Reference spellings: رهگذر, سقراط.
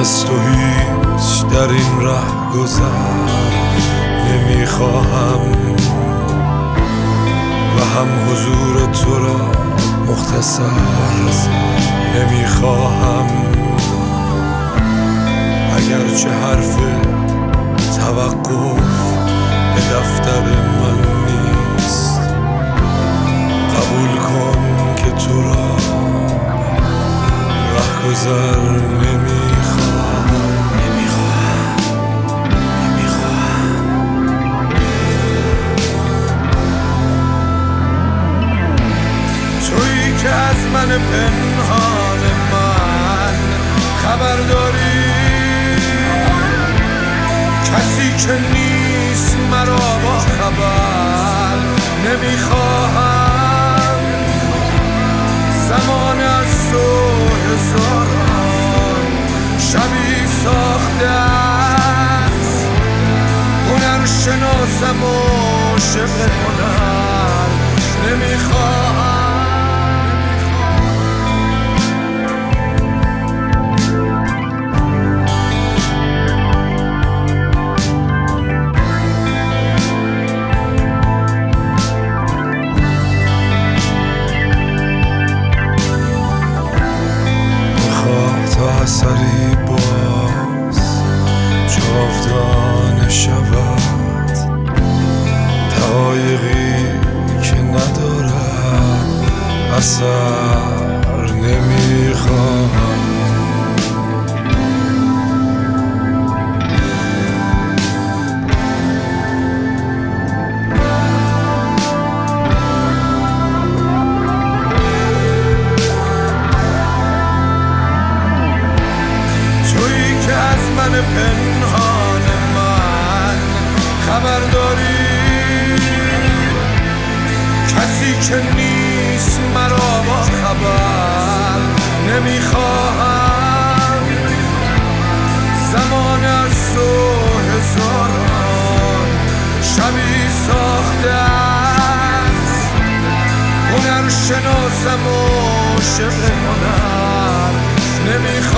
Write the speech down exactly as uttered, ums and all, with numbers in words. از تو هیچ در این ره گذر نمیخواهم و هم حضور تو را مختصر نمیخواهم. اگرچه حرف توقف به دفتر من نیست، قبول کن که تو را رهگذر نمیخوام. نمیخوام نمیخوام تویی که از من پنهان من خبر داری، کسی که نیست مرا با خبر نمیخوام. زمان از تو هزاران شبیه ساخته است، هنرشناسم و عاشق هنر نمیخواهم. سری باز جاودانه شود، دقایقی که ندارد اثر نمیخواهم. پنهان من خبر داری، کسی که نیست مرا با خبر نمیخواهم. زمان از تو هزاران شبیه ساخته است، هنرشناسم و عاشق هنر نمیخواهم.